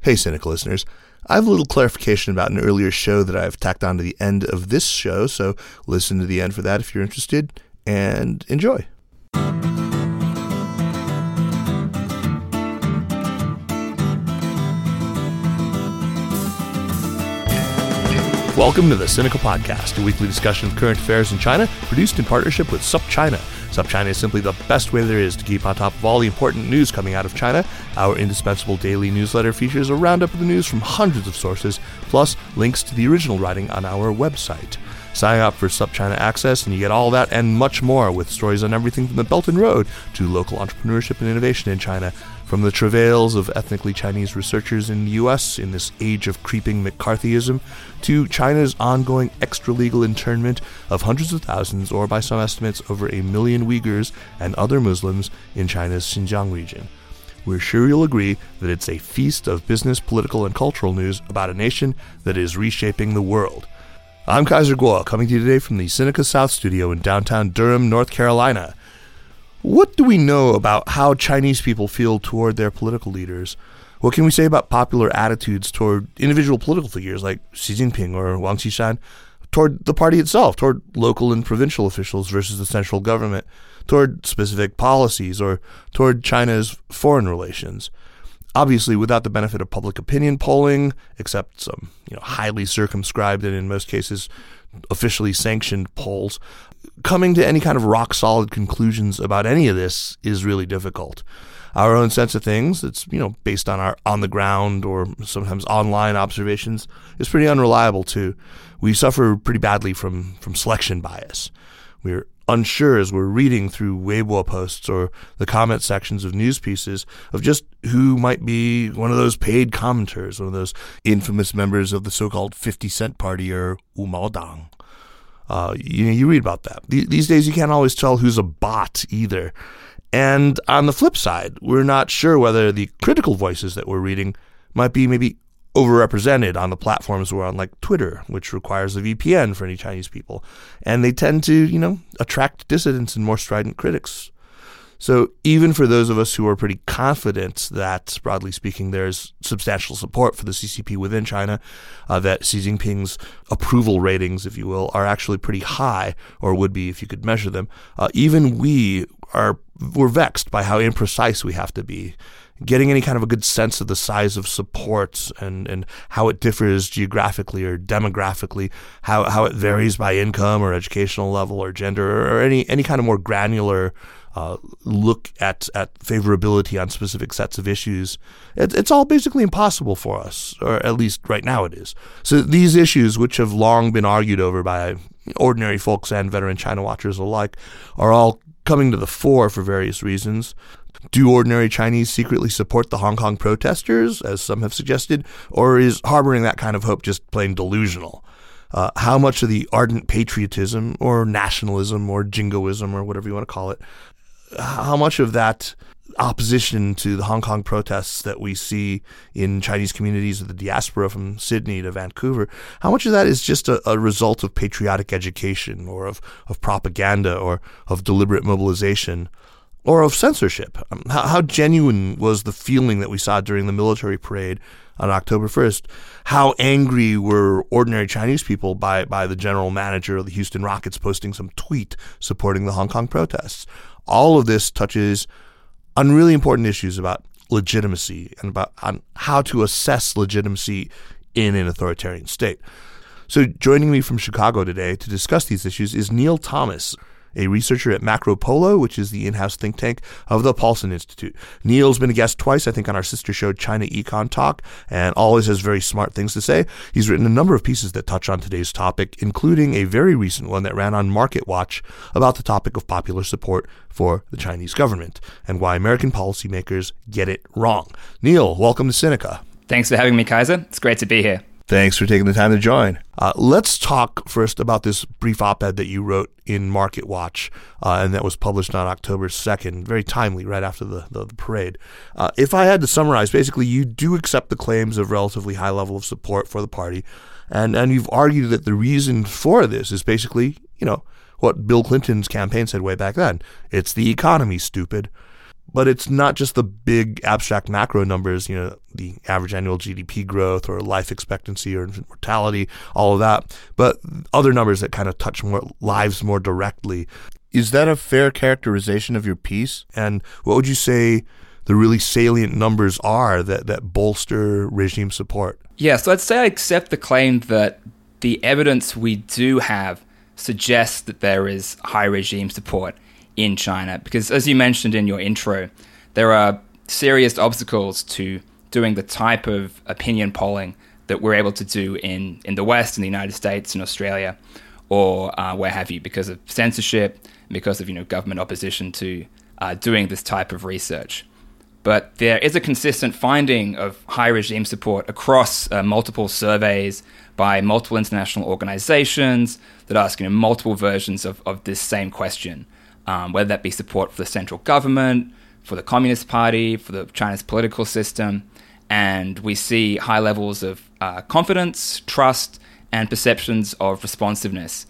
Hey, Sinica listeners. I have a little clarification about an earlier show that I've tacked on to the end of this show, so listen to the end for that if you're interested, and enjoy. Welcome to the Sinica Podcast, a weekly discussion of current affairs in China, produced in partnership with SubChina. SubChina is simply the best way there is to keep on top of all the important news coming out of China. Our indispensable daily newsletter features a roundup of the news from hundreds of sources, plus links to the original writing on our website. Sign up for SubChina Access and you get all that and much more, with stories on everything from the Belt and Road to local entrepreneurship and innovation in China, from the travails of ethnically Chinese researchers in the U.S. in this age of creeping McCarthyism, to China's ongoing extra-legal internment of hundreds of thousands, or by some estimates over 1 million Uyghurs and other Muslims in China's Xinjiang region. We're sure you'll agree that it's a feast of business, political, and cultural news about a nation that is reshaping the world. I'm Kaiser Kuo, coming to you today from the Sinica South studio in downtown Durham, North Carolina. What do we know about how Chinese people feel toward their political leaders? What can we say about popular attitudes toward individual political figures like Xi Jinping or Wang Qishan, toward the party itself, toward local and provincial officials versus the central government, toward specific policies, or toward China's foreign relations? Obviously, without the benefit of public opinion polling, except some highly circumscribed and in most cases officially sanctioned polls, coming to any kind of rock-solid conclusions about any of this is really difficult. Our own sense of things, that's based on our on-the-ground or sometimes online observations, is pretty unreliable too. We suffer pretty badly from selection bias. We're unsure as we're reading through Weibo posts or the comment sections of news pieces of just who might be one of those paid commenters, one of those infamous members of the so-called 50 Cent Party or Wu Maodang. You read about that. These days you can't always tell who's a bot either. And on the flip side, we're not sure whether the critical voices that we're reading might be maybe overrepresented on the platforms we're on, like Twitter, which requires a VPN for any Chinese people. And they tend to, attract dissidents and more strident critics. So even for those of us who are pretty confident that, broadly speaking, there's substantial support for the CCP within China, that Xi Jinping's approval ratings, if you will, are actually pretty high, or would be if you could measure them, even we're vexed by how imprecise we have to be. Getting any kind of a good sense of the size of support and how it differs geographically or demographically, how it varies by income or educational level or gender, or any kind of more granular look at favorability on specific sets of issues, it's all basically impossible for us, or at least right now it is. So these issues, which have long been argued over by ordinary folks and veteran China watchers alike, are all coming to the fore for various reasons. Do ordinary Chinese secretly support the Hong Kong protesters, as some have suggested, or is harboring that kind of hope just plain delusional? How much of the ardent patriotism or nationalism or jingoism or whatever you want to call it, how much of that opposition to the Hong Kong protests that we see in Chinese communities of the diaspora from Sydney to Vancouver, how much of that is just a result of patriotic education or of propaganda or of deliberate mobilization or of censorship? How genuine was the feeling that we saw during the military parade on October 1st? How angry were ordinary Chinese people by the general manager of the Houston Rockets posting some tweet supporting the Hong Kong protests? All of this touches on really important issues about legitimacy and on how to assess legitimacy in an authoritarian state. So joining me from Chicago today to discuss these issues is Neil Thomas, a researcher at MacroPolo, which is the in-house think tank of the Paulson Institute. Neil's been a guest twice, I think, on our sister show, China Econ Talk, and always has very smart things to say. He's written a number of pieces that touch on today's topic, including a very recent one that ran on MarketWatch about the topic of popular support for the Chinese government and why American policymakers get it wrong. Neil, welcome to Sinica. Thanks for having me, Kaiser. It's great to be here. Thanks for taking the time to join. Let's talk first about this brief op-ed that you wrote in MarketWatch, and that was published on October 2nd, very timely, right after the parade. If I had to summarize, basically, you do accept the claims of relatively high level of support for the party, and you've argued that the reason for this is basically, you know, what Bill Clinton's campaign said way back then. It's the economy, stupid. But it's not just the big abstract macro numbers, you know, the average annual GDP growth or life expectancy or infant mortality, all of that, but other numbers that kind of touch more lives more directly. Is that a fair characterization of your piece? And what would you say the really salient numbers are that bolster regime support? Yeah, so I'd say I accept the claim that the evidence we do have suggests that there is high regime support in China, because as you mentioned in your intro, there are serious obstacles to doing the type of opinion polling that we're able to do in the West, in the United States, in Australia, or where have you, because of censorship, because of, you know, government opposition to doing this type of research. But there is a consistent finding of high regime support across multiple surveys by multiple international organizations that ask, you know, multiple versions of this same question. Whether that be support for the central government, for the Communist Party, for the China's political system. And we see high levels of confidence, trust, and perceptions of responsiveness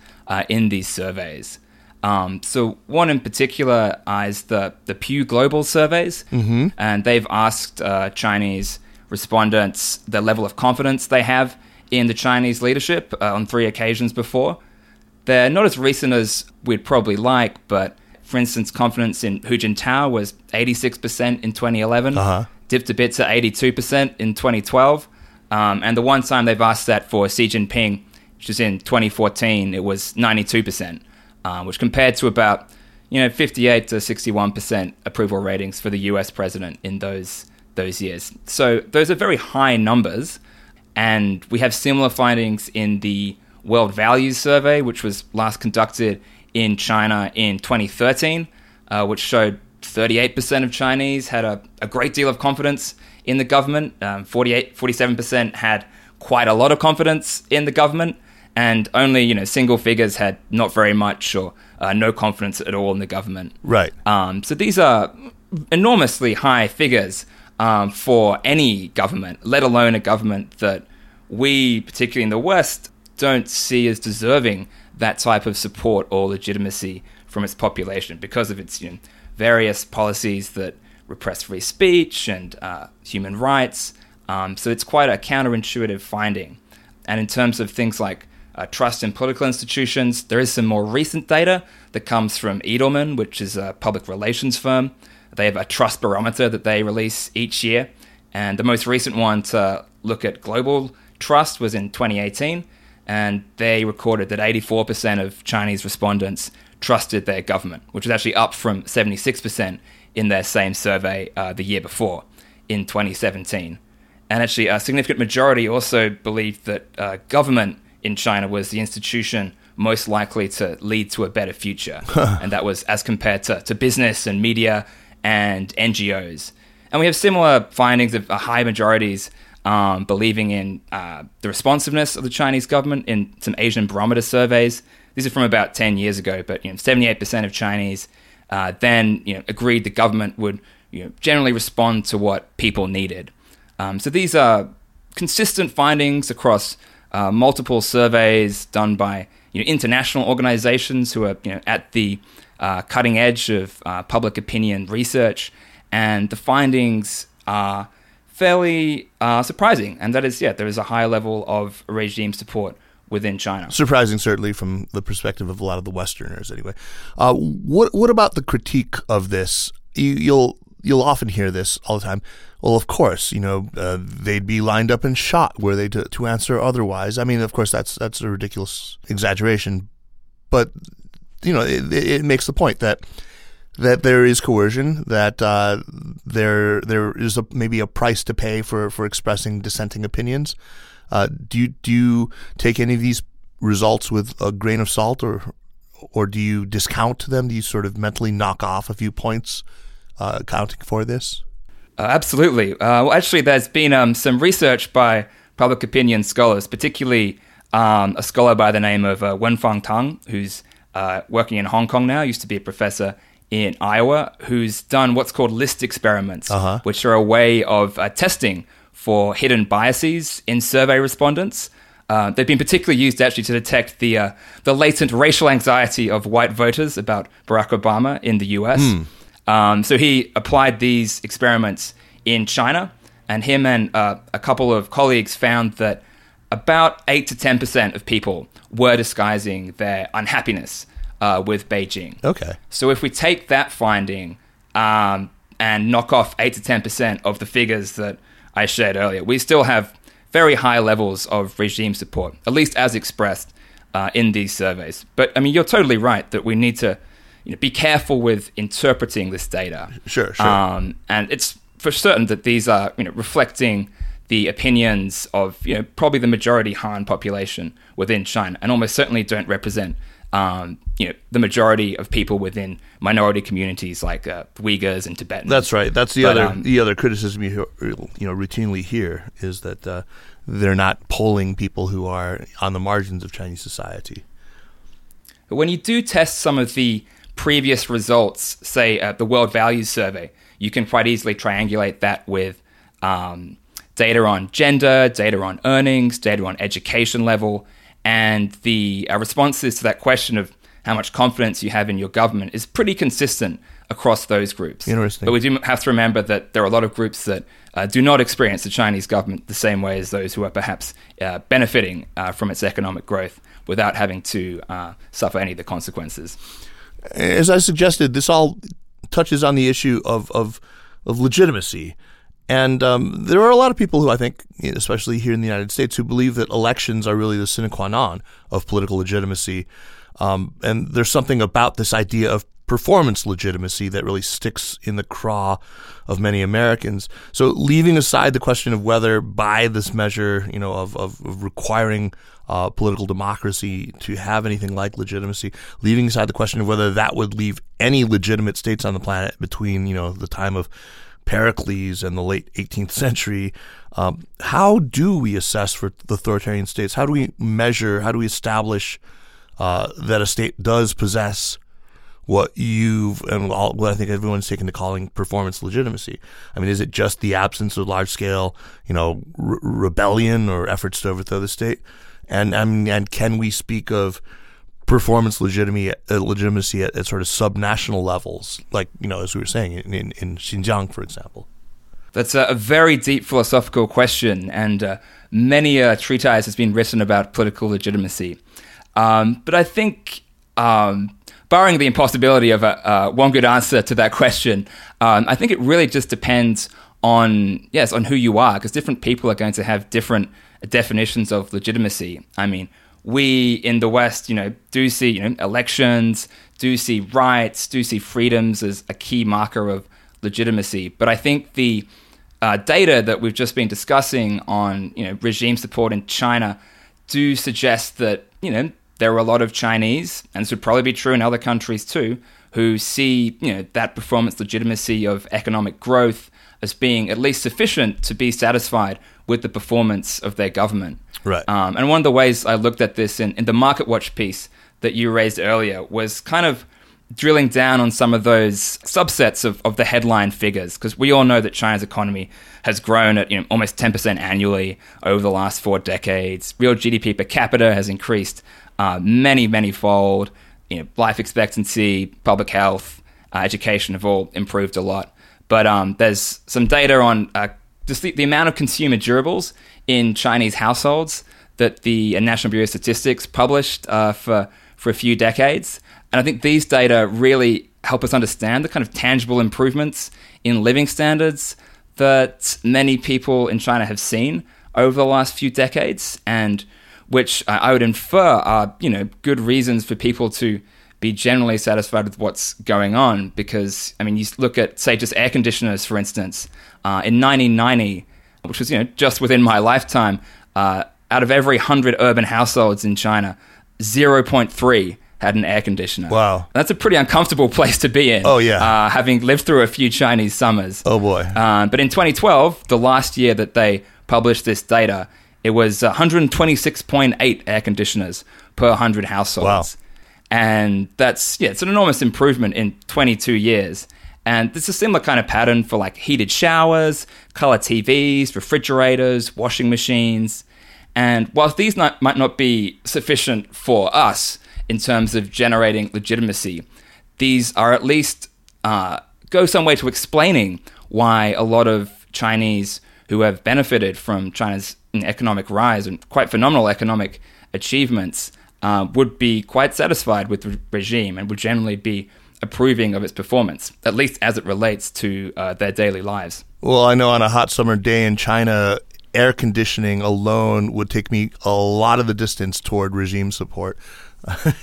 in these surveys. So one in particular is the Pew Global Surveys. Mm-hmm. And they've asked Chinese respondents the level of confidence they have in the Chinese leadership on three occasions before. They're not as recent as we'd probably like, but for instance, confidence in Hu Jintao was 86% in 2011, dipped a bit to 82% in 2012. And the one time they've asked that for Xi Jinping, which was in 2014, it was 92%, which compared to about, you know, 58 to 61% approval ratings for the US president in those years. So those are very high numbers. And we have similar findings in the World Values Survey, which was last conducted in China in 2013, which showed 38% of Chinese had a great deal of confidence in the government, 47% had quite a lot of confidence in the government, and only, you know, single figures had not very much or no confidence at all in the government. Right. So these are enormously high figures for any government, let alone a government that we, particularly in the West, don't see as deserving that type of support or legitimacy from its population because of its, you know, various policies that repress free speech and human rights. So it's quite a counterintuitive finding. And in terms of things like trust in political institutions, there is some more recent data that comes from Edelman, which is a public relations firm. They have a trust barometer that they release each year. And the most recent one to look at global trust was in 2018. And they recorded that 84% of Chinese respondents trusted their government, which was actually up from 76% in their same survey the year before, in 2017. And actually, a significant majority also believed that government in China was the institution most likely to lead to a better future. And that was as compared to business and media and NGOs. And we have similar findings of high majorities believing in the responsiveness of the Chinese government in some Asian barometer surveys. These are from about 10 years ago, but, you know, 78% of Chinese then, you know, agreed the government would, you know, generally respond to what people needed. So these are consistent findings across multiple surveys done by, you know, international organizations who are, you know, at the cutting edge of public opinion research, and the findings are fairly surprising, and that is, yeah, there is a high level of regime support within China. Surprising, certainly, from the perspective of a lot of the Westerners, anyway. What about the critique of this? You'll often hear this all the time. Well, of course, you know, they'd be lined up and shot were they to answer otherwise. I mean, of course, that's a ridiculous exaggeration, but you know, it makes the point that there is coercion, that there is maybe a price to pay for expressing dissenting opinions. Do you take any of these results with a grain of salt, or do you discount them? Do you sort of mentally knock off a few points accounting for this? Absolutely. Well, actually, there's been some research by public opinion scholars, particularly a scholar by the name of Wenfang Tang, who's working in Hong Kong now, used to be a professor in Iowa, who's done what's called list experiments, which are a way of testing for hidden biases in survey respondents. They've been particularly used actually to detect the latent racial anxiety of white voters about Barack Obama in the US. So he applied these experiments in China, and him and a couple of colleagues found that about 8 to 10% of people were disguising their unhappiness with Beijing. Okay. So if we take that finding and knock off 8 to 10% of the figures that I shared earlier, we still have very high levels of regime support, at least as expressed in these surveys. But, I mean, you're totally right that we need to, you know, be careful with interpreting this data. Sure. And it's for certain that these are, you know, reflecting the opinions of, you know, probably the majority Han population within China, and almost certainly don't represent, you know, the majority of people within minority communities like Uyghurs and Tibetans. That's right. That's the other criticism you routinely hear is that they're not polling people who are on the margins of Chinese society. When you do test some of the previous results, say the World Values Survey, you can quite easily triangulate that with data on gender, data on earnings, data on education level, and the responses to that question of how much confidence you have in your government is pretty consistent across those groups. Interesting. But we do have to remember that there are a lot of groups that do not experience the Chinese government the same way as those who are perhaps benefiting from its economic growth without having to suffer any of the consequences. As I suggested, this all touches on the issue of legitimacy. And there are a lot of people who I think, especially here in the United States, who believe that elections are really the sine qua non of political legitimacy. And there's something about this idea of performance legitimacy that really sticks in the craw of many Americans. So leaving aside the question of whether by this measure, you know, of requiring political democracy to have anything like legitimacy, leaving aside the question of whether that would leave any legitimate states on the planet between, you know, the time of Pericles and the late 18th century, how do we assess for the authoritarian states? How do we measure, how do we establish that a state does possess what you've, and what I think everyone's taken to calling performance legitimacy? I mean, is it just the absence of large-scale, you know, rebellion or efforts to overthrow the state? And can we speak of performance legitimacy at sort of subnational levels, like, you know, as we were saying, in Xinjiang, for example? That's a very deep philosophical question, and many treatises has been written about political legitimacy. But I think, barring the impossibility of one good answer to that question, I think it really just depends on who you are, because different people are going to have different definitions of legitimacy. I mean, we in the West, you know, do see, you know, elections, do see rights, do see freedoms as a key marker of legitimacy. But I think the data that we've just been discussing on, you know, regime support in China do suggest that, you know, there are a lot of Chinese, and this would probably be true in other countries too, who see, you know, that performance legitimacy of economic growth as being at least sufficient to be satisfied with the performance of their government. Right. And one of the ways I looked at this in the MarketWatch piece that you raised earlier was kind of drilling down on some of those subsets of the headline figures, because we all know that China's economy has grown at, you know, almost 10% annually over the last 4 decades. Real GDP per capita has increased many fold. You know, life expectancy, public health, education have all improved a lot. But there's some data on just the amount of consumer durables in Chinese households that the National Bureau of Statistics published for a few decades. And I think these data really help us understand the kind of tangible improvements in living standards that many people in China have seen over the last few decades, and which I would infer are, you know, good reasons for people to be generally satisfied with what's going on. Because, I mean, you look at, say, just air conditioners, for instance. In 1990, which was, you know, just within my lifetime, out of every 100 urban households in China, 0.3 had an air conditioner. Wow. That's a pretty uncomfortable place to be in. Oh, yeah. Having lived through a few Chinese summers. Oh, boy. But in 2012, the last year that they published this data, it was 126.8 air conditioners per 100 households. Wow. And that's, yeah, it's an enormous improvement in 22 years. And it's a similar kind of pattern for like heated showers, color TVs, refrigerators, washing machines. And whilst these might not be sufficient for us in terms of generating legitimacy, these are at least go some way to explaining why a lot of Chinese who have benefited from China's economic rise and quite phenomenal economic achievements would be quite satisfied with the regime and would generally be approving of its performance, at least as it relates to their daily lives. Well, I know on a hot summer day in China, air conditioning alone would take me a lot of the distance toward regime support. I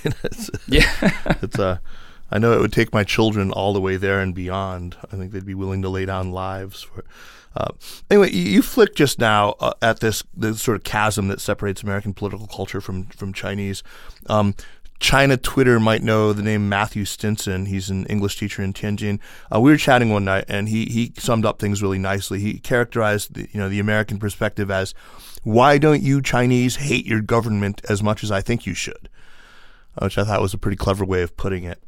know it would take my children all the way there and beyond. I think they'd be willing to lay down lives for it. Anyway, you flicked just now at this sort of chasm that separates American political culture from Chinese. China Twitter might know the name Matthew Stinson. He's an English teacher in Tianjin. We were chatting one night, and he summed up things really nicely. He characterized the American perspective as, "Why don't you Chinese hate your government as much as I think you should?" Which I thought was a pretty clever way of putting it.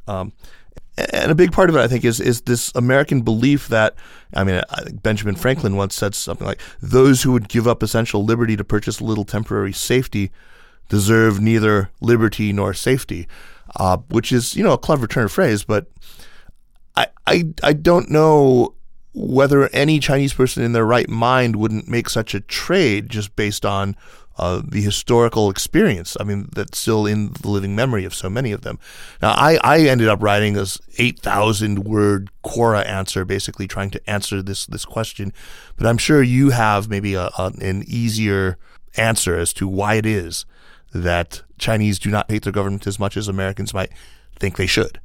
And a big part of it, I think, is this American belief that, I mean, I think Benjamin Franklin once said something like, "Those who would give up essential liberty to purchase a little temporary safety deserve neither liberty nor safety," which is, a clever turn of phrase. But I don't know whether any Chinese person in their right mind wouldn't make such a trade just based on the historical experience. I mean, that's still in the living memory of so many of them. Now, I ended up writing this 8,000-word Quora answer, basically trying to answer this question. But I'm sure you have maybe an easier answer as to why it is that Chinese do not hate their government as much as Americans might think they should,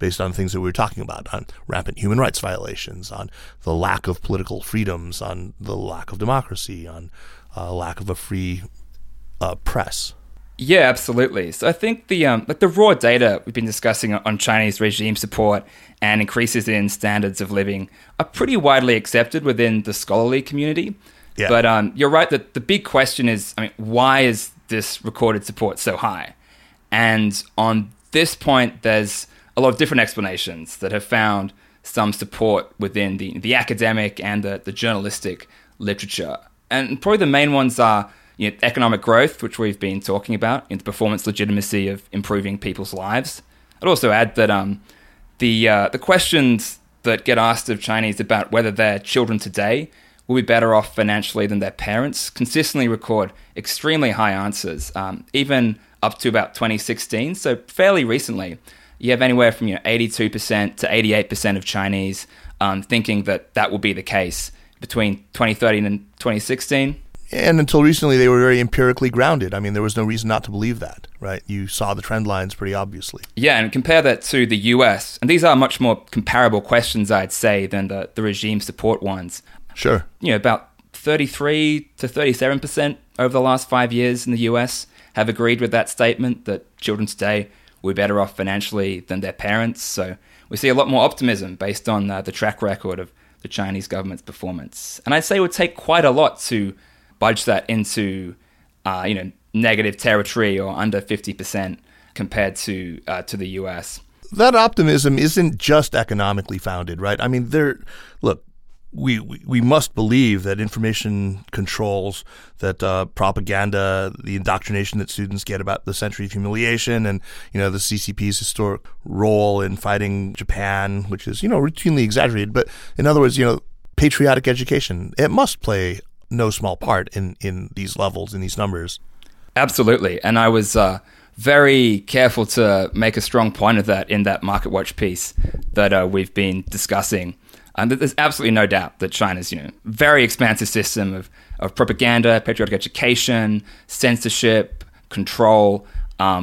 based on things that we were talking about, on rampant human rights violations, on the lack of political freedoms, on the lack of democracy, on lack of a free press. Yeah, absolutely. So I think the raw data we've been discussing on Chinese regime support and increases in standards of living are pretty widely accepted within the scholarly community. Yeah. But you're right that the big question is, why is this recorded support so high? And on this point, there's a lot of different explanations that have found some support within the academic and the journalistic literature. And probably the main ones are economic growth, which we've been talking about, and the performance legitimacy of improving people's lives. I'd also add that the questions that get asked of Chinese about whether their children today will be better off financially than their parents consistently record extremely high answers, even up to about 2016, so fairly recently. You have anywhere from 82% to 88% of Chinese thinking that will be the case between 2013 and 2016. And until recently, they were very empirically grounded. I mean, there was no reason not to believe that, right? You saw the trend lines pretty obviously. Yeah, and compare that to the US. And these are much more comparable questions, I'd say, than the regime support ones. Sure. About 33 to 37% over the last 5 years in the US have agreed with that statement that children today we're better off financially than their parents. So we see a lot more optimism based on the track record of the Chinese government's performance. And I'd say it would take quite a lot to budge that into, negative territory or under 50% compared to the U.S. That optimism isn't just economically founded, right? I mean, we must believe that information controls, that propaganda, the indoctrination that students get about the century of humiliation and, the CCP's historic role in fighting Japan, which is, routinely exaggerated. But in other words, patriotic education, it must play no small part in these levels, in these numbers. Absolutely. And I was very careful to make a strong point of that in that MarketWatch piece that we've been discussing. And there's absolutely no doubt that China's, very expansive system of propaganda, patriotic education, censorship, control,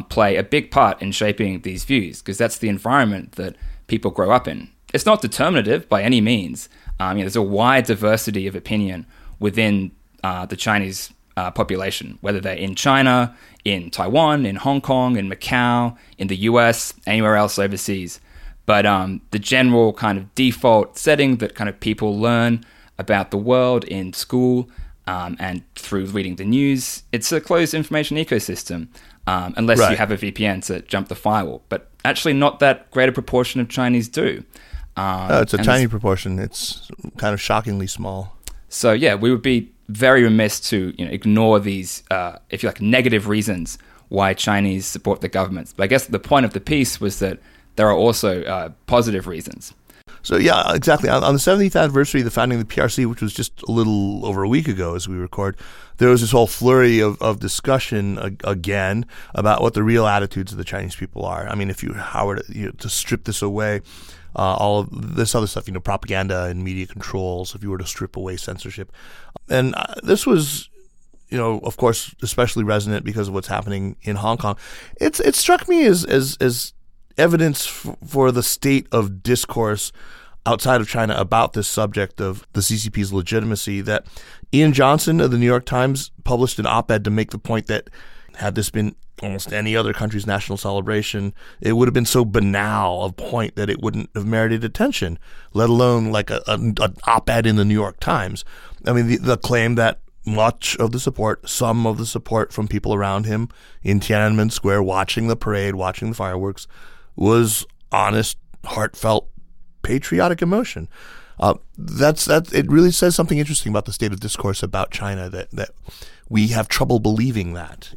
play a big part in shaping these views, because that's the environment that people grow up in. It's not determinative by any means. There's a wide diversity of opinion within the Chinese population, whether they're in China, in Taiwan, in Hong Kong, in Macau, in the US, anywhere else overseas. But the general kind of default setting that kind of people learn about the world in school and through reading the news, it's a closed information ecosystem, unless you have a VPN to jump the firewall. But actually not that great a proportion of Chinese do. It's a tiny proportion. It's kind of shockingly small. So yeah, we would be very remiss to ignore these, if you like, negative reasons why Chinese support the governments. But I guess the point of the piece was that there are also positive reasons. So yeah, exactly. On the 70th anniversary of the founding of the PRC, which was just a little over a week ago as we record, there was this whole flurry of discussion again about what the real attitudes of the Chinese people are. I mean, if you, Howard, to strip this away, all of this other stuff, propaganda and media controls, if you were to strip away censorship. And this was, of course, especially resonant because of what's happening in Hong Kong. It struck me as evidence for the state of discourse outside of China about this subject of the CCP's legitimacy that Ian Johnson of the New York Times published an op-ed to make the point that had this been almost any other country's national celebration, it would have been so banal a point that it wouldn't have merited attention, let alone like an op-ed in the New York Times. I mean, the claim that much of the support, some of the support from people around him in Tiananmen Square, watching the parade, watching the fireworks, was honest, heartfelt, patriotic emotion. It really says something interesting about the state of discourse about China that we have trouble believing that.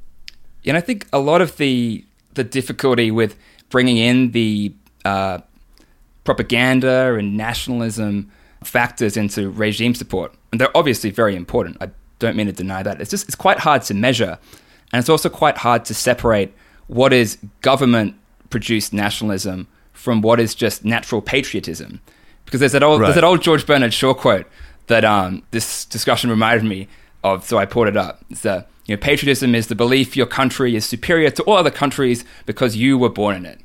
And I think a lot of the difficulty with bringing in the propaganda and nationalism factors into regime support, and they're obviously very important. I don't mean to deny that. It's quite hard to measure, and it's also quite hard to separate what is government-produced nationalism from what is just natural patriotism, because there's that old George Bernard Shaw quote that this discussion reminded me of, so I pulled it up. It's the patriotism is the belief your country is superior to all other countries because you were born in it.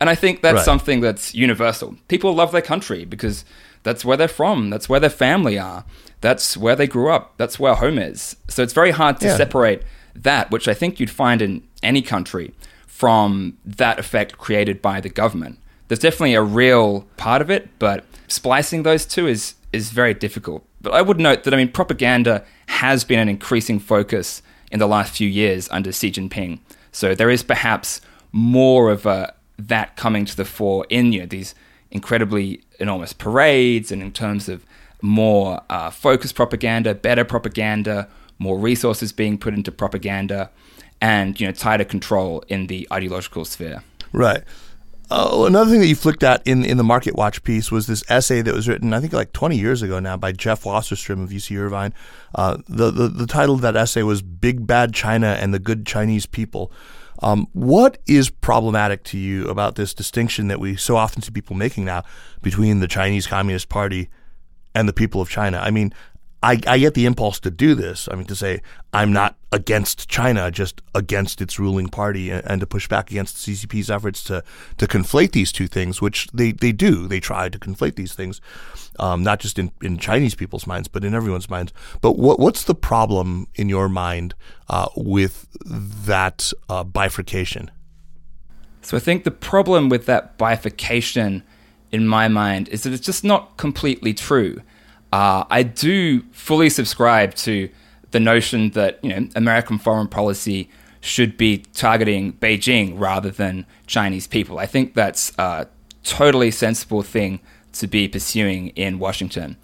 And I think that's something that's universal. People love their country because that's where they're from. That's where their family are. That's where they grew up. That's where home is. So it's very hard to separate that, which I think you'd find in any country, from that effect created by the government. There's definitely a real part of it, but splicing those two is very difficult. But I would note that, propaganda has been an increasing focus in the last few years under Xi Jinping. So there is perhaps more of that coming to the fore in these incredibly enormous parades, and in terms of more focused propaganda, better propaganda, more resources being put into propaganda, and tighter control in the ideological sphere. Right. Another thing that you flicked at in the MarketWatch piece was this essay that was written, I think, like 20 years ago now, by Jeff Wasserstrom of UC Irvine. The title of that essay was "Big Bad China and the Good Chinese People." What is problematic to you about this distinction that we so often see people making now between the Chinese Communist Party and the people of China? I mean, I get the impulse to do this. I mean, to say I'm not against China, just against its ruling party, and to push back against the CCP's efforts to conflate these two things, which they do. They try to conflate these things, not just in Chinese people's minds, but in everyone's minds. But what's the problem in your mind with that bifurcation? So I think the problem with that bifurcation, in my mind, is that it's just not completely true. I do fully subscribe to the notion that American foreign policy should be targeting Beijing rather than Chinese people. I think that's a totally sensible thing to be pursuing in Washington.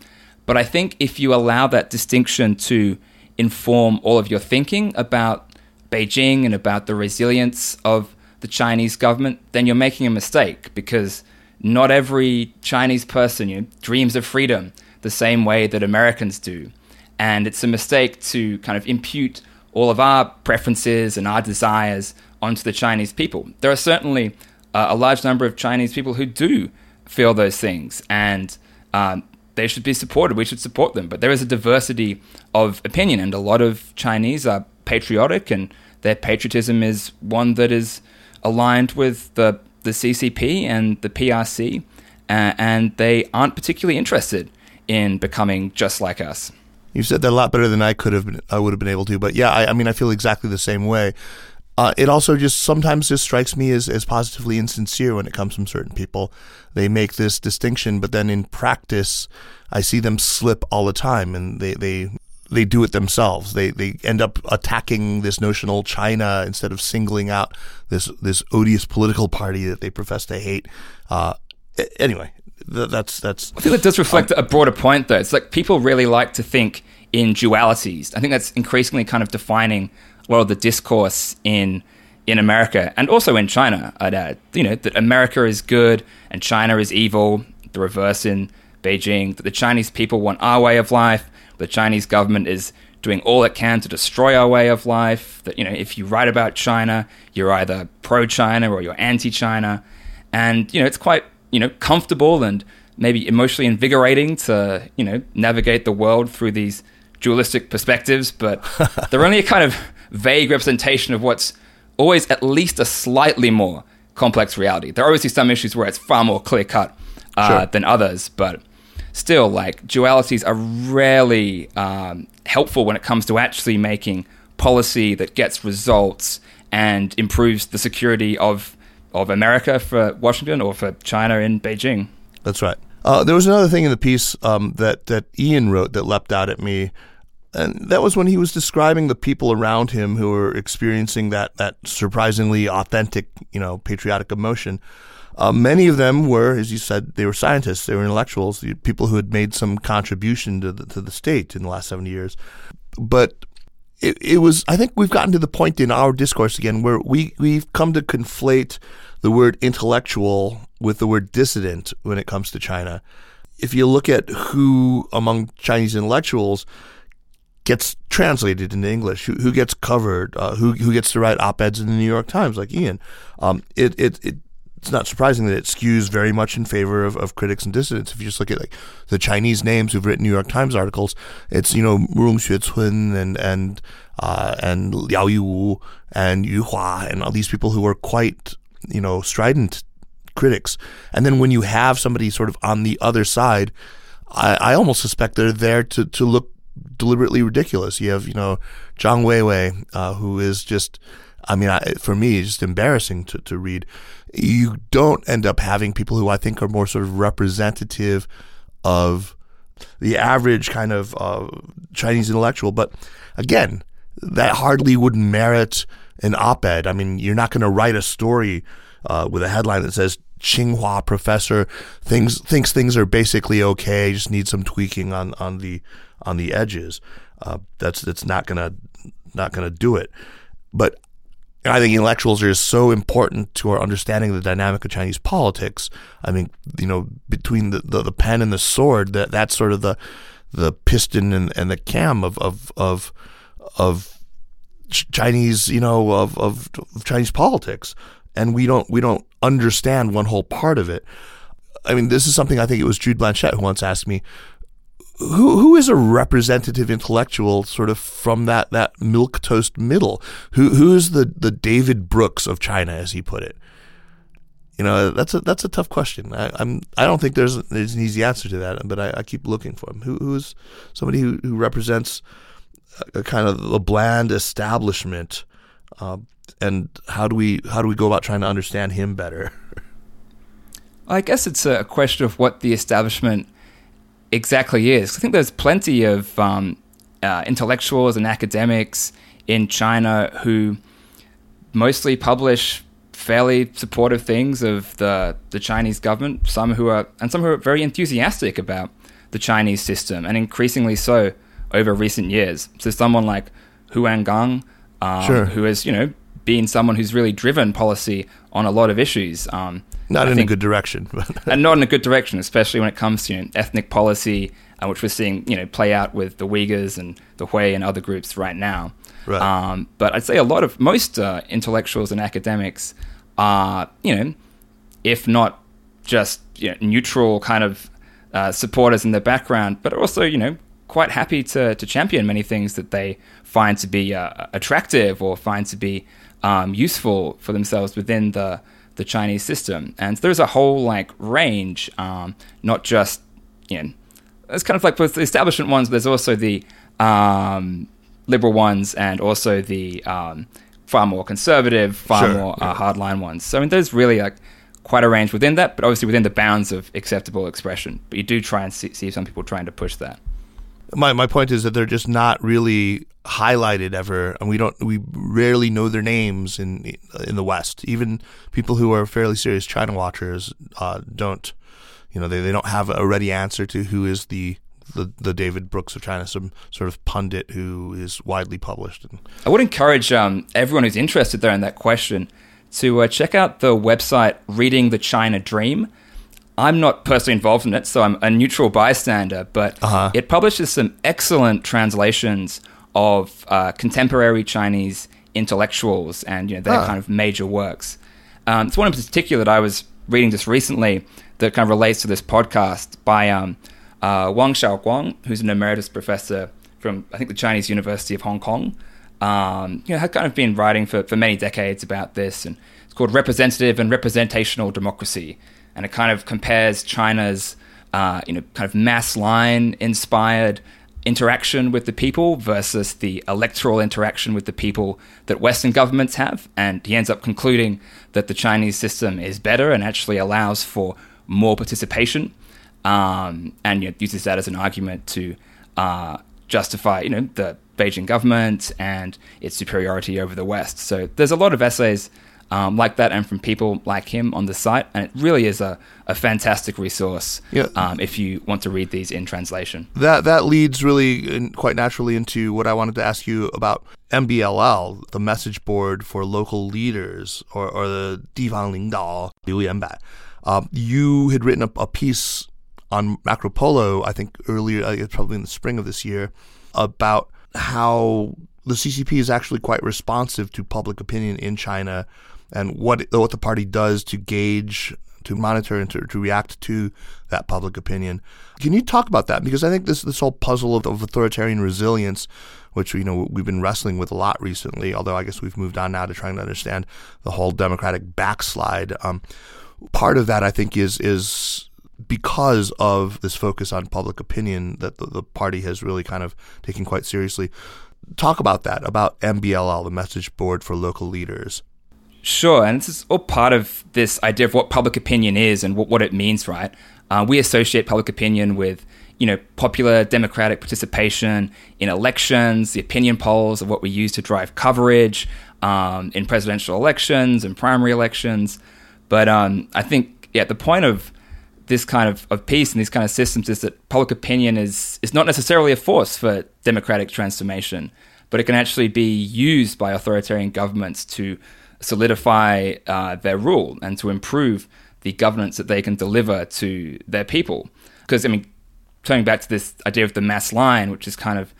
But I think if you allow that distinction to inform all of your thinking about Beijing and about the resilience of the Chinese government, then you're making a mistake, because not every Chinese person dreams of freedom the same way that Americans do. And it's a mistake to kind of impute all of our preferences and our desires onto the Chinese people. There are certainly a large number of Chinese people who do feel those things, and they should be supported. We should support them. But there is a diversity of opinion, and a lot of Chinese are patriotic and Their patriotism is one that is aligned with the CCP and the PRC, and they aren't particularly interested in becoming just like us. You've said that a lot better than I could have been, I would have been able to. But yeah, I mean, I feel exactly the same way. It also just sometimes just strikes me as positively insincere when it comes from certain people. They make this distinction, but then in practice, I see them slip all the time, and they do it themselves. They end up attacking this notional China instead of singling out this odious political party that they profess to hate. Anyway. That's. I feel it does reflect a broader point, though. It's like people really like to think in dualities. I think that's increasingly kind of defining a lot of the discourse in America and also in China. I'd add, you know, that America is good and China is evil. The reverse in Beijing. That the Chinese people want our way of life. The Chinese government is doing all it can to destroy our way of life. That, you know, if you write about China, you're either pro-China or you're anti-China, and you know, it's quite, you know, comfortable and maybe emotionally invigorating to, you know, navigate the world through these dualistic perspectives, but they're only a kind of vague representation of what's always at least a slightly more complex reality. There are obviously some issues where it's far more clear-cut sure, than others, but still, like, dualities are rarely helpful when it comes to actually making policy that gets results and improves the security of America for Washington or for China in Beijing. That's right. There was another thing in the piece that Ian wrote that leapt out at me, and that was when he was describing the people around him who were experiencing that surprisingly authentic, you know, patriotic emotion. Many of them were, as you said, they were scientists, they were intellectuals, people who had made some contribution to the state in the last 70 years. But It was, I think we've gotten to the point in our discourse again where we've come to conflate the word intellectual with the word dissident when it comes to China. If you look at who among Chinese intellectuals gets translated into English, who gets covered, who gets to write op-eds in the New York Times like Ian, it's not surprising that it skews very much in favor of critics and dissidents. If you just look at like the Chinese names who've written New York Times articles, it's, you know, Rong Xuechun and Liao Yiwu and Yu Hua and all these people who are quite, you know, strident critics. And then when you have somebody sort of on the other side, I almost suspect they're there to look deliberately ridiculous. You have, you know, Zhang Weiwei, who is just, I mean, for me, it's just embarrassing to read. You don't end up having people who I think are more sort of representative of the average kind of Chinese intellectual. But again, that hardly would merit an op-ed. I mean, you're not going to write a story with a headline that says, Tsinghua professor thinks things are basically okay, just need some tweaking on the edges. That's not going to do it. But I think intellectuals are so important to our understanding of the dynamic of Chinese politics. I mean, you know, between the pen and the sword, that's sort of the piston and the cam of Chinese, you know, of Chinese politics, and we don't understand one whole part of it. I mean, this is something I think it was Jude Blanchette who once asked me, who is a representative intellectual sort of from that milquetoast middle? Who is the David Brooks of China, as he put it? You know, that's a tough question. I don't think there's an easy answer to that, but I keep looking for him. Who's somebody who represents a kind of a bland establishment, and how do we go about trying to understand him better? I guess it's a question of what the establishment exactly is. I think there's plenty of intellectuals and academics in China who mostly publish fairly supportive things of the Chinese government, some who are very enthusiastic about the Chinese system, and increasingly so over recent years. So someone like Hu Wangang, sure, who has, you know, been someone who's really driven policy on a lot of issues. Not in a good direction. And not in a good direction, especially when it comes to, you know, ethnic policy, which we're seeing, you know, play out with the Uyghurs and the Hui and other groups right now. Right. But I'd say most intellectuals and academics are, you know, if not just, you know, neutral kind of supporters in the background, but also, you know, quite happy to champion many things that they find to be attractive or find to be useful for themselves within the Chinese system. And there's a whole like range, not just, you know, it's kind of like both the establishment ones, but there's also the liberal ones and also the far more conservative, far more hardline ones. So I mean, there's really like quite a range within that, but obviously within the bounds of acceptable expression. But you do try and see some people trying to push that. My point is that they're just not really highlighted ever, and we rarely know their names in the West. Even people who are fairly serious China watchers don't, you know, they don't have a ready answer to who is the David Brooks of China, some sort of pundit who is widely published. I would encourage everyone who's interested there in that question to check out the website Reading the China Dream. I'm not personally involved in it, so I'm a neutral bystander, but it publishes some excellent translations of contemporary Chinese intellectuals and, you know, their kind of major works. It's one in particular that I was reading just recently that kind of relates to this podcast by Wang Xiaoguang, who's an emeritus professor from, I think, the Chinese University of Hong Kong. You know, had kind of been writing for many decades about this, and it's called Representative and Representational Democracy. And it kind of compares China's, you know, kind of mass line-inspired interaction with the people versus the electoral interaction with the people that Western governments have. And he ends up concluding that the Chinese system is better and actually allows for more participation, and, you know, uses that as an argument to justify, you know, the Beijing government and its superiority over the West. So there's a lot of essays like that and from people like him on the site. And it really is a fantastic resource if you want to read these in translation. That leads really quite naturally into what I wanted to ask you about MBLL, the message board for local leaders, or the 地方领导, 留言板. You had written a piece on MacroPolo, I think earlier, probably in the spring of this year, about how the CCP is actually quite responsive to public opinion in China, and what the party does to gauge, to monitor, and to react to that public opinion. Can you talk about that? Because I think this whole puzzle of authoritarian resilience, which, you know, we've been wrestling with a lot recently, although I guess we've moved on now to trying to understand the whole democratic backslide. Part of that, I think, is because of this focus on public opinion that the party has really kind of taken quite seriously. Talk about that, about MBLL, the message board for local leaders. Sure, and this is all part of this idea of what public opinion is and what it means, right? We associate public opinion with, you know, popular democratic participation in elections, the opinion polls are what we use to drive coverage in presidential elections and primary elections. But I think, yeah, the point of this kind of piece and these kind of systems is that public opinion is not necessarily a force for democratic transformation, but it can actually be used by authoritarian governments to solidify their rule and to improve the governance that they can deliver to their people. Because, I mean, turning back to this idea of the mass line, which is kind of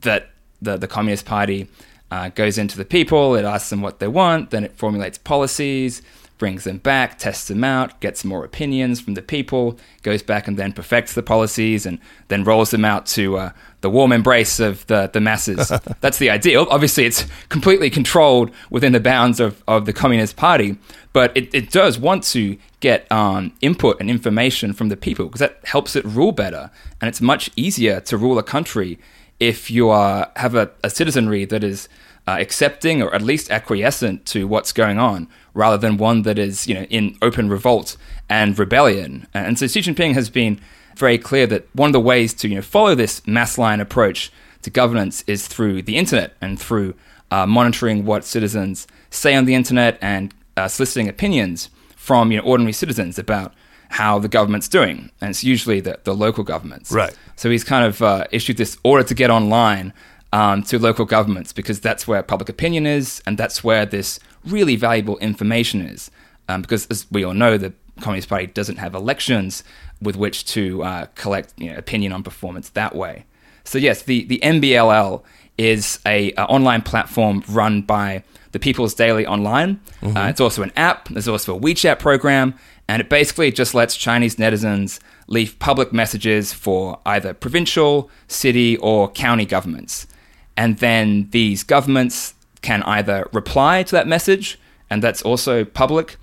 that the Communist Party goes into the people, it asks them what they want, then it formulates policies, brings them back, tests them out, gets more opinions from the people, goes back and then perfects the policies and then rolls them out to the warm embrace of the masses. That's the ideal. Obviously, it's completely controlled within the bounds of the Communist Party, but it does want to get input and information from the people because that helps it rule better. And it's much easier to rule a country if you have a citizenry that is accepting or at least acquiescent to what's going on, rather than one that is, you know, in open revolt and rebellion. And so Xi Jinping has been very clear that one of the ways to, you know, follow this mass line approach to governance is through the internet and through monitoring what citizens say on the internet and soliciting opinions from, you know, ordinary citizens about how the government's doing. And it's usually the local governments. Right. So he's kind of issued this order to get online to local governments, because that's where public opinion is and that's where this really valuable information is. Because as we all know, the Communist Party doesn't have elections with which to collect, you know, opinion on performance that way. So yes, the MBLL is a online platform run by the People's Daily Online. Mm-hmm. It's also an app. There's also a WeChat program, and it basically just lets Chinese netizens leave public messages for either provincial, city, or county governments. And then these governments can either reply to that message, and that's also public,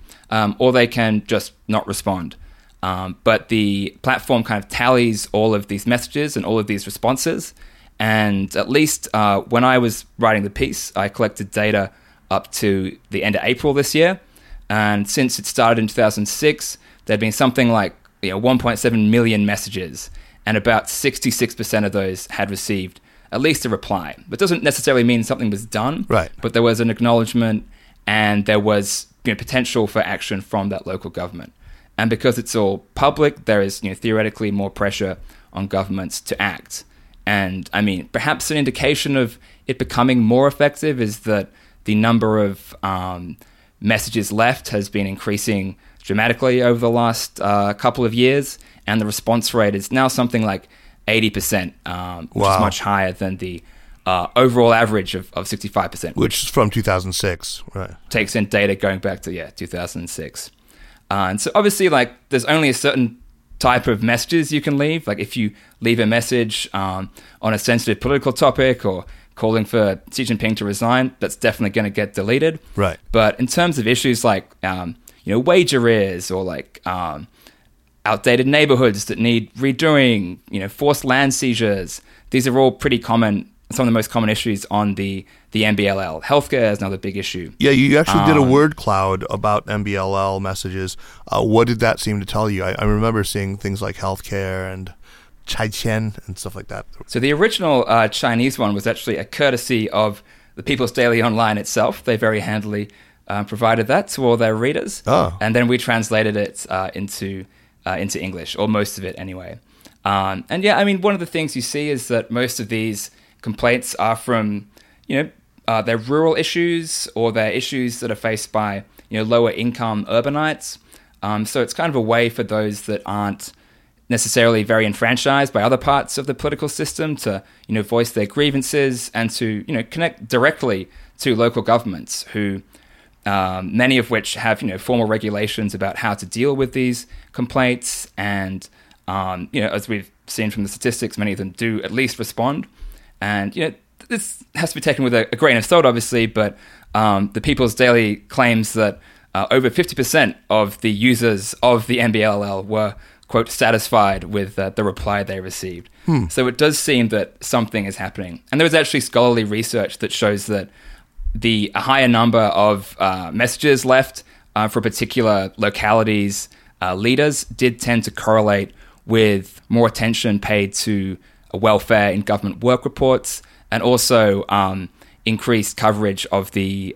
or they can just not respond. But the platform kind of tallies all of these messages and all of these responses. And at least when I was writing the piece, I collected data up to the end of April this year. And since it started in 2006, there'd been something like 1.7 million messages, and about 66% of those had received at least a reply. That doesn't necessarily mean something was done, right? But there was an acknowledgement, and there was potential for action from that local government. And because it's all public, there is theoretically more pressure on governments to act. And I mean, perhaps an indication of it becoming more effective is that the number of messages left has been increasing dramatically over the last couple of years, and the response rate is now something like 80%, which is much higher than the overall average of 65%. Which is from 2006, right? Takes in data going back to, 2006. And so obviously, there's only a certain type of messages you can leave. If you leave a message on a sensitive political topic or calling for Xi Jinping to resign, that's definitely going to get deleted. Right. But in terms of issues like, wage arrears or outdated neighborhoods that need redoing, forced land seizures, these are all pretty common, some of the most common issues on the MBLL. Healthcare is another big issue. Yeah, you actually did a word cloud about MBLL messages. What did that seem to tell you? I remember seeing things like healthcare and chai qian and stuff like that. So the original Chinese one was actually a courtesy of the People's Daily Online itself. They very handily provided that to all their readers. Oh. And then we translated it into English, or most of it anyway. One of the things you see is that most of these complaints are from, their rural issues or their issues that are faced by, lower income urbanites. So it's kind of a way for those that aren't necessarily very enfranchised by other parts of the political system to, voice their grievances and to, connect directly to local governments who, many of which have, formal regulations about how to deal with these complaints. And, as we've seen from the statistics, many of them do at least respond. And, this has to be taken with a grain of salt, obviously, but the People's Daily claims that over 50% of the users of the MBLL were, quote, satisfied with the reply they received. So it does seem that something is happening. And there was actually scholarly research that shows that a higher number of messages left for particular localities' leaders did tend to correlate with more attention paid to welfare in government work reports, and also increased coverage of the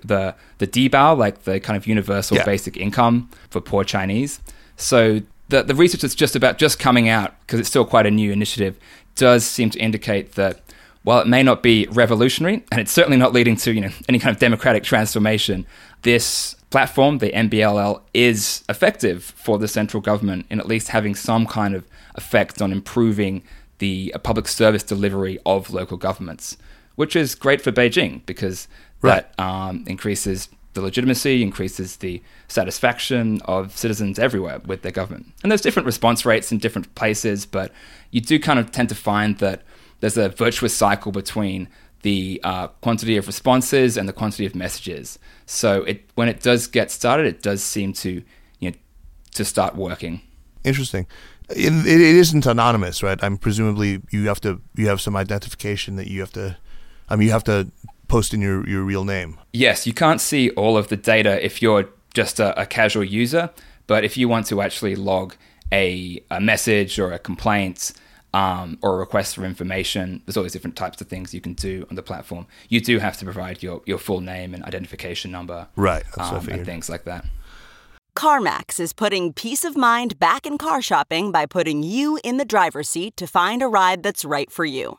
dibao, like the kind of universal basic income for poor Chinese. So the research that's just coming out, because it's still quite a new initiative, does seem to indicate that while it may not be revolutionary, and it's certainly not leading to any kind of democratic transformation, this platform, the MBLL, is effective for the central government in at least having some kind of effect on improving the public service delivery of local governments, which is great for Beijing because that increases the legitimacy, increases the satisfaction of citizens everywhere with their government. And there's different response rates in different places, but you do kind of tend to find that there's a virtuous cycle between the quantity of responses and the quantity of messages. So when it does get started, it does seem to to start working. Interesting. It isn't anonymous, right? I'm presumably you have some identification that you have to post in your real name. Yes, you can't see all of the data if you're just a casual user, but if you want to actually log a message or a complaint or a request for information, there's always different types of things you can do on the platform. You do have to provide your full name and identification number, right? And things like that. CarMax is putting peace of mind back in car shopping by putting you in the driver's seat to find a ride that's right for you.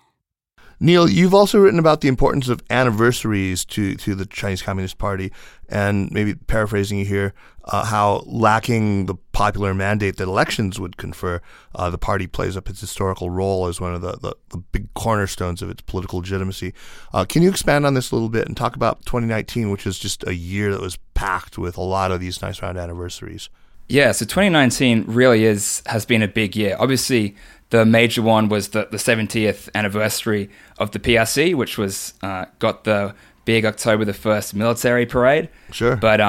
Neil, you've also written about the importance of anniversaries to the Chinese Communist Party, and maybe paraphrasing you here, how lacking the popular mandate that elections would confer, the party plays up its historical role as one of the big cornerstones of its political legitimacy. Can you expand on this a little bit and talk about 2019, which is just a year that was packed with a lot of these nice round anniversaries? Yeah, so 2019 really has been a big year. Obviously, the major one was the 70th anniversary of the PRC, which was got the big October the 1st military parade. Sure. But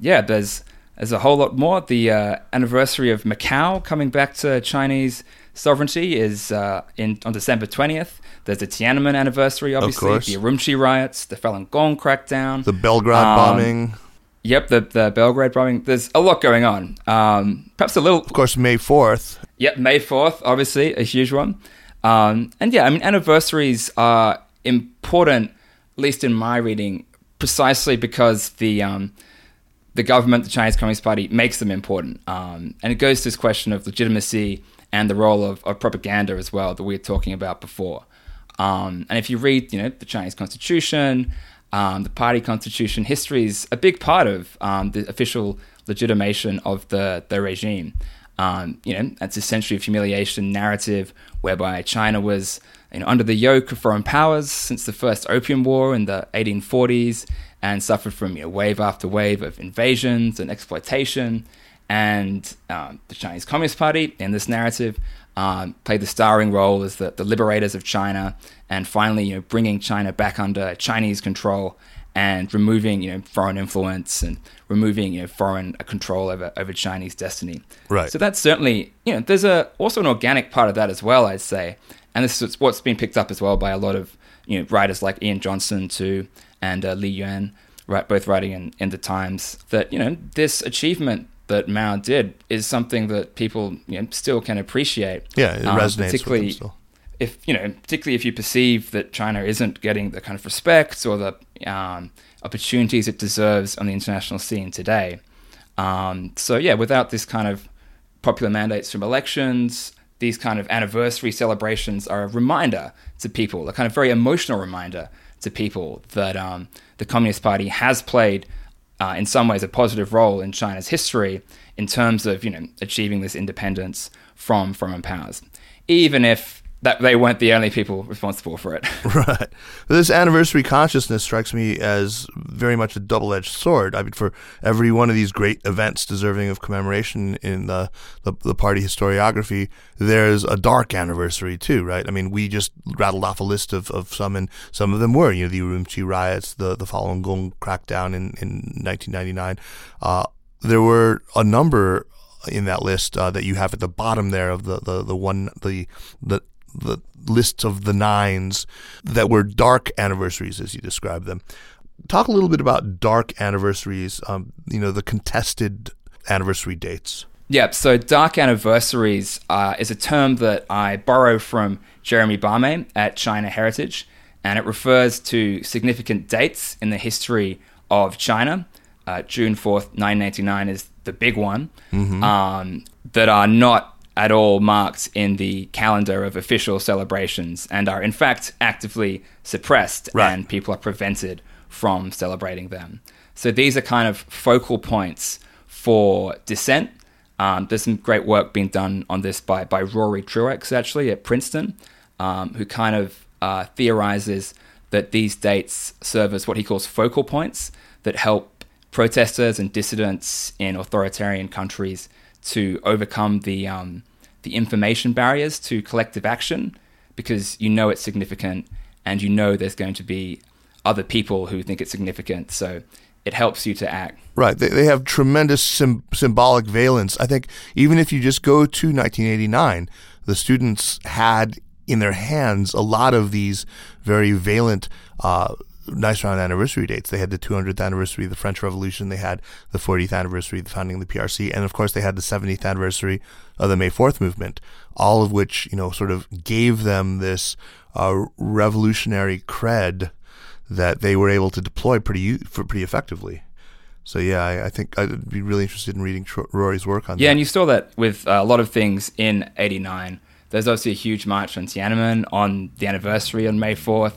yeah, there's a whole lot more. The anniversary of Macau coming back to Chinese sovereignty is on December 20th. There's the Tiananmen anniversary, obviously, the Urumqi riots, the Falun Gong crackdown, the Belgrade bombing. Yep, the Belgrade bombing. There's a lot going on. Perhaps a little... Of course, May 4th. Yep, May 4th, obviously, a huge one. And yeah, I mean, anniversaries are important, at least in my reading, precisely because the government, the Chinese Communist Party, makes them important. And it goes to this question of legitimacy and the role of propaganda as well that we were talking about before. And if you read, the Chinese Constitution... the party constitution, history is a big part of the official legitimation of the regime. It's a century of humiliation narrative whereby China was under the yoke of foreign powers since the first Opium War in the 1840s and suffered from wave after wave of invasions and exploitation. And the Chinese Communist Party in this narrative played the starring role as the liberators of China and finally, bringing China back under Chinese control and removing, foreign influence and removing, foreign control over Chinese destiny. Right. So that's certainly, there's also an organic part of that as well, I'd say. And this is what's been picked up as well by a lot of, writers like Ian Johnson too and Li Yuan, right, both writing in The Times, that, this achievement that Mao did is something that people still can appreciate. Yeah, it resonates particularly with them still. Particularly if you perceive that China isn't getting the kind of respect or the opportunities it deserves on the international scene today. So yeah, without this kind of popular mandates from elections, these kind of anniversary celebrations are a reminder to people, a kind of very emotional reminder to people that the Communist Party has played in some ways a positive role in China's history in terms of, achieving this independence from foreign powers, even if that they weren't the only people responsible for it. Right. This anniversary consciousness strikes me as very much a double-edged sword. I mean, for every one of these great events deserving of commemoration in the party historiography, there's a dark anniversary too, right? I mean, we just rattled off a list of some, and some of them were, the Urumqi riots, the Falun Gong crackdown in 1999. There were a number in that list that you have at the bottom there of the lists of the nines that were dark anniversaries, as you describe them. Talk a little bit about dark anniversaries, the contested anniversary dates. Yeah, so dark anniversaries is a term that I borrow from Jeremy Barmay at China Heritage, and it refers to significant dates in the history of China. June 4th, 1989 is the big one, that are not at all marked in the calendar of official celebrations and are in fact actively suppressed, right, and people are prevented from celebrating them. So these are kind of focal points for dissent. There's some great work being done on this by Rory Truex actually at Princeton, who kind of theorizes that these dates serve as what he calls focal points that help protesters and dissidents in authoritarian countries to overcome the information barriers to collective action, because it's significant and there's going to be other people who think it's significant. So it helps you to act. Right. They have tremendous symbolic valence. I think even if you just go to 1989, the students had in their hands a lot of these very valent nice round anniversary dates. They had the 200th anniversary of the French Revolution. They had the 40th anniversary of the founding of the PRC. And of course, they had the 70th anniversary of the May 4th movement, all of which, sort of gave them this revolutionary cred that they were able to deploy pretty effectively. So yeah, I think I'd be really interested in reading Rory's work on that. Yeah, and you saw that with a lot of things in 89. There's obviously a huge march on Tiananmen on the anniversary on May 4th.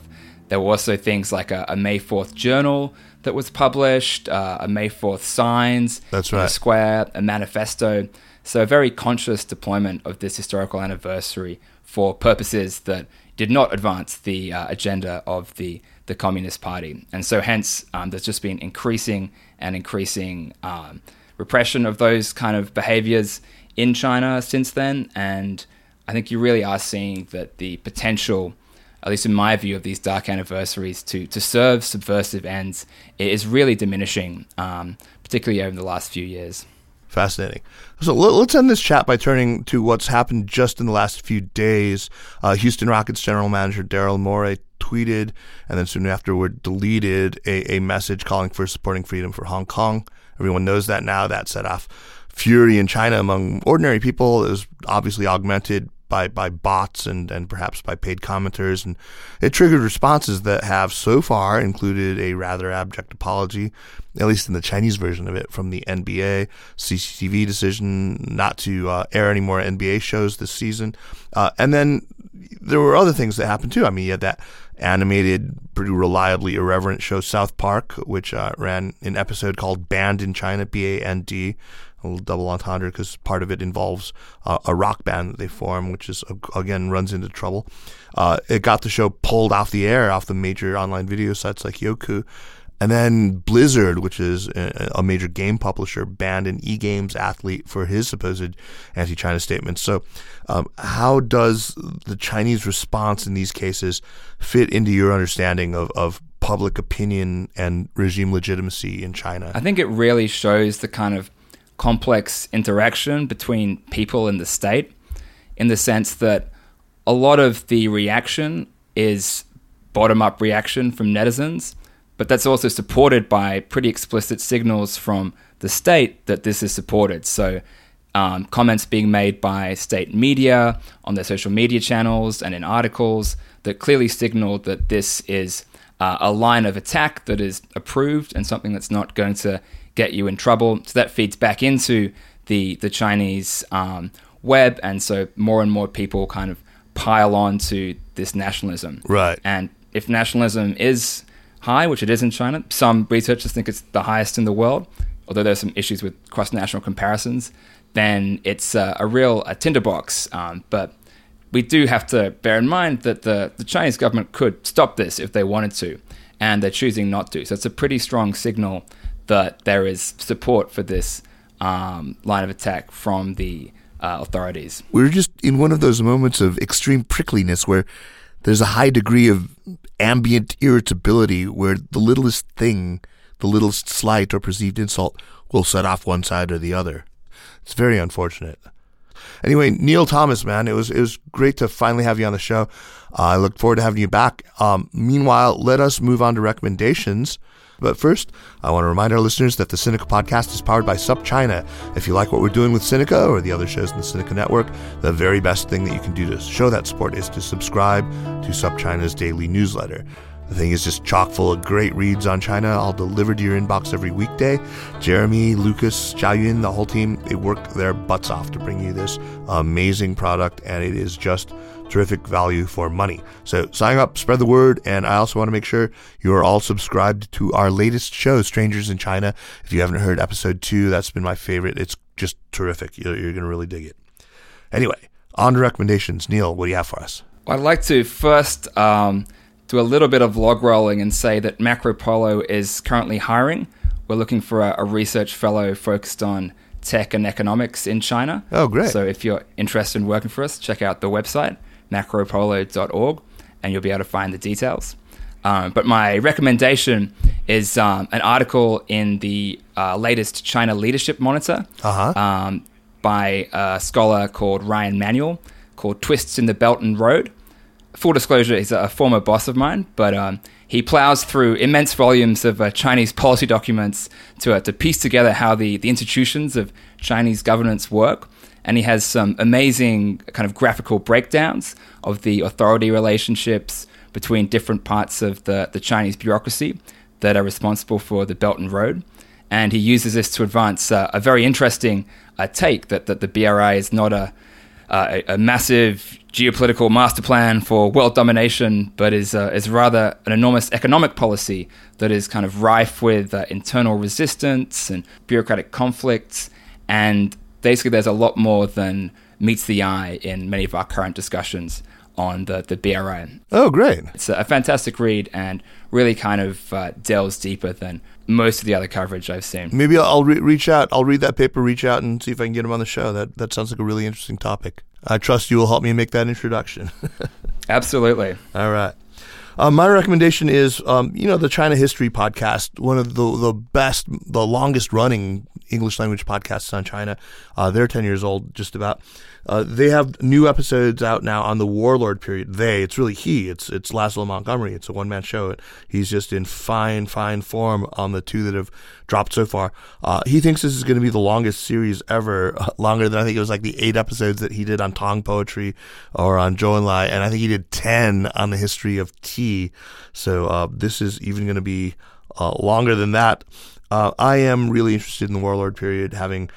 There were also things like a May 4th journal that was published, a May 4th signs, that's right, in the square, a manifesto. So a very conscious deployment of this historical anniversary for purposes that did not advance the agenda of the Communist Party. And so hence, there's just been increasing repression of those kind of behaviors in China since then. And I think you really are seeing that the potential, at least in my view, of these dark anniversaries to serve subversive ends is really diminishing, particularly over the last few years. Fascinating. So let's end this chat by turning to what's happened just in the last few days. Houston Rockets general manager Daryl Morey tweeted, and then soon afterward deleted, a message calling for supporting freedom for Hong Kong. Everyone knows that now. That set off fury in China among ordinary people. It was obviously augmented by bots and perhaps by paid commenters. And it triggered responses that have so far included a rather abject apology, at least in the Chinese version of it, from the NBA, CCTV decision not to air any more NBA shows this season. And then there were other things that happened too. I mean, you had that animated, pretty reliably irreverent show South Park, which ran an episode called Banned in China, B-A-N-D, a little double entendre because part of it involves a rock band that they form, which is, again, runs into trouble. It got the show pulled off the air, off the major online video sites like Youku. And then Blizzard, which is a major game publisher, banned an e-games athlete for his supposed anti-China statements. So how does the Chinese response in these cases fit into your understanding of public opinion and regime legitimacy in China? I think it really shows the kind of complex interaction between people and the state, in the sense that a lot of the reaction is bottom-up reaction from netizens, but that's also supported by pretty explicit signals from the state that this is supported. So comments being made by state media on their social media channels and in articles that clearly signal that this is a line of attack that is approved and something that's not going to get you in trouble. So that feeds back into the Chinese web, and so more and more people kind of pile on to this nationalism. Right. And if nationalism is high, which it is in China, some researchers think it's the highest in the world, although there's some issues with cross-national comparisons, then it's a real tinderbox. But we do have to bear in mind that the Chinese government could stop this if they wanted to, and they're choosing not to. So it's a pretty strong signal that there is support for this line of attack from the authorities. We're just in one of those moments of extreme prickliness where there's a high degree of ambient irritability, where the littlest thing, the littlest slight or perceived insult will set off one side or the other. It's very unfortunate. Anyway, Neil Thomas, man, it was great to finally have you on the show. I look forward to having you back. Meanwhile, let us move on to recommendations. But first, I want to remind our listeners that the Sinica podcast is powered by SubChina. If you like what we're doing with Sinica or the other shows in the Sinica network, the very best thing that you can do to show that support is to subscribe to SubChina's daily newsletter. The thing is just chock full of great reads on China, all delivered to your inbox every weekday. Jeremy, Lucas, Xiaoyun, the whole team, they work their butts off to bring you this amazing product, and it is just terrific value for money. So sign up, spread the word, and I also want to make sure you are all subscribed to our latest show, Strangers in China. If you haven't heard episode 2, that's been my favorite. It's just terrific. You're going to really dig it. Anyway, on to recommendations. Neil, what do you have for us? I'd like to first do a little bit of log rolling and say that MacroPolo is currently hiring. We're looking for a research fellow focused on tech and economics in China. Oh, great. So if you're interested in working for us, check out the website, macropolo.org, and you'll be able to find the details. But my recommendation is an article in the latest China Leadership Monitor by a scholar called Ryan Manuel, called Twists in the Belt and Road. Full disclosure, he's a former boss of mine, but he plows through immense volumes of Chinese policy documents to piece together how the institutions of Chinese governance work. And he has some amazing kind of graphical breakdowns of the authority relationships between different parts of the Chinese bureaucracy that are responsible for the Belt and Road. And he uses this to advance a very interesting take that the BRI is not a a massive geopolitical master plan for world domination, but is rather an enormous economic policy that is kind of rife with internal resistance and bureaucratic conflicts. And basically, there's a lot more than meets the eye in many of our current discussions on the BRI. Oh, great. It's a fantastic read and really kind of delves deeper than most of the other coverage I've seen. Maybe I'll reach out. I'll read that paper, reach out, and see if I can get him on the show. That sounds like a really interesting topic. I trust you will help me make that introduction. Absolutely. All right. My recommendation is, the China History podcast, one of the best, the longest running English language podcasts on China. They're 10 years old, just about. They have new episodes out now on the warlord period. It's really he. It's Laszlo Montgomery. It's a one-man show. He's just in fine form on the two that have dropped so far. He thinks this is going to be the longest series ever, longer than I think it was like the 8 episodes that he did on Tang poetry or on Zhou Enlai, and I think he did 10 on the history of tea. So this is even going to be longer than that. I am really interested in the warlord period, having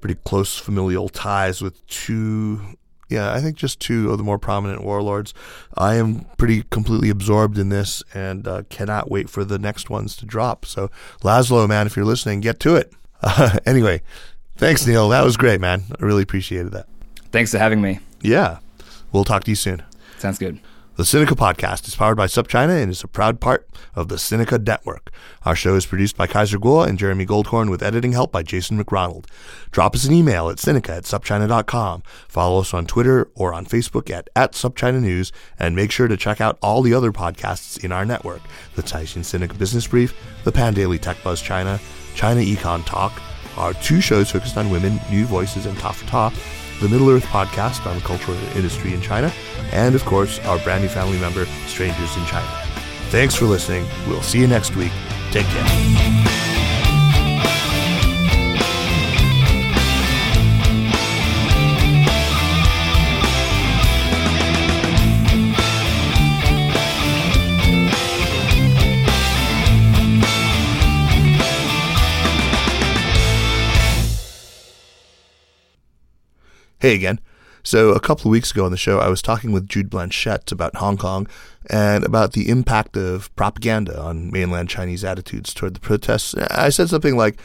pretty close familial ties with just two of the more prominent warlords. I am pretty completely absorbed in this and cannot wait for the next ones to drop. So, Laszlo, man, if you're listening, get to it. Anyway, thanks, Neil. That was great, man. I really appreciated that. Thanks for having me. Yeah. We'll talk to you soon. Sounds good. The Sinica podcast is powered by SubChina and is a proud part of the Sinica Network. Our show is produced by Kaiser Kuo and Jeremy Goldhorn with editing help by Jason McRonald. Drop us an email at sinica@subchina.com. Follow us on Twitter or on Facebook at SubChina News, and make sure to check out all the other podcasts in our network: the Caixin Sinica Business Brief, the Pan Daily Tech Buzz China, China Econ Talk, our 2 shows focused on women, New Voices, and Ta for Ta, the Middle Earth podcast on the cultural industry in China, and, of course, our brand new family member, Strangers in China. Thanks for listening. We'll see you next week. Take care. Hey again. So a couple of weeks ago on the show, I was talking with Jude Blanchette about Hong Kong and about the impact of propaganda on mainland Chinese attitudes toward the protests. I said something like,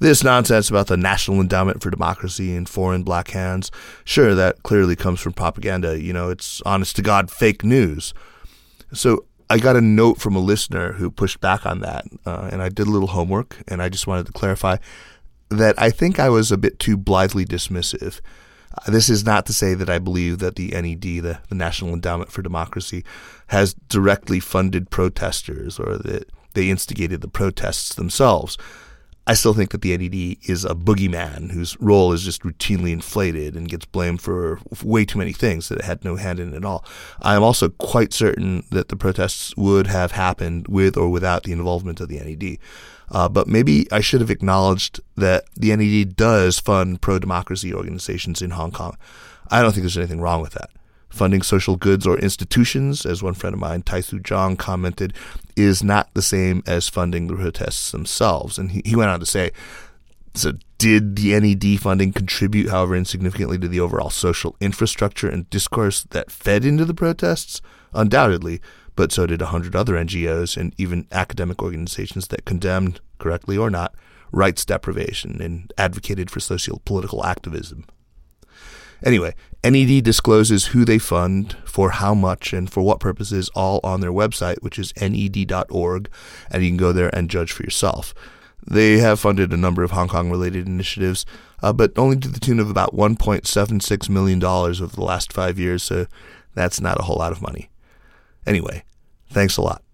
this nonsense about the National Endowment for Democracy in foreign black hands, sure, that clearly comes from propaganda. It's honest-to-God fake news. So I got a note from a listener who pushed back on that, and I did a little homework, and I just wanted to clarify that I think I was a bit too blithely dismissive. This is not to say that I believe that the NED, the National Endowment for Democracy, has directly funded protesters or that they instigated the protests themselves. I still think that the NED is a boogeyman whose role is just routinely inflated and gets blamed for way too many things that it had no hand in at all. I am also quite certain that the protests would have happened with or without the involvement of the NED. But maybe I should have acknowledged that the NED does fund pro-democracy organizations in Hong Kong. I don't think there's anything wrong with that. Funding social goods or institutions, as one friend of mine, Tai Su Zhang, commented, is not the same as funding the protests themselves. And he went on to say, so did the NED funding contribute, however insignificantly, to the overall social infrastructure and discourse that fed into the protests? Undoubtedly. But so did 100 other NGOs and even academic organizations that condemned, correctly or not, rights deprivation and advocated for socio-political activism. Anyway, NED discloses who they fund, for how much, and for what purposes, all on their website, which is ned.org, and you can go there and judge for yourself. They have funded a number of Hong Kong-related initiatives, but only to the tune of about $1.76 million over the last 5 years, so that's not a whole lot of money. Anyway, thanks a lot.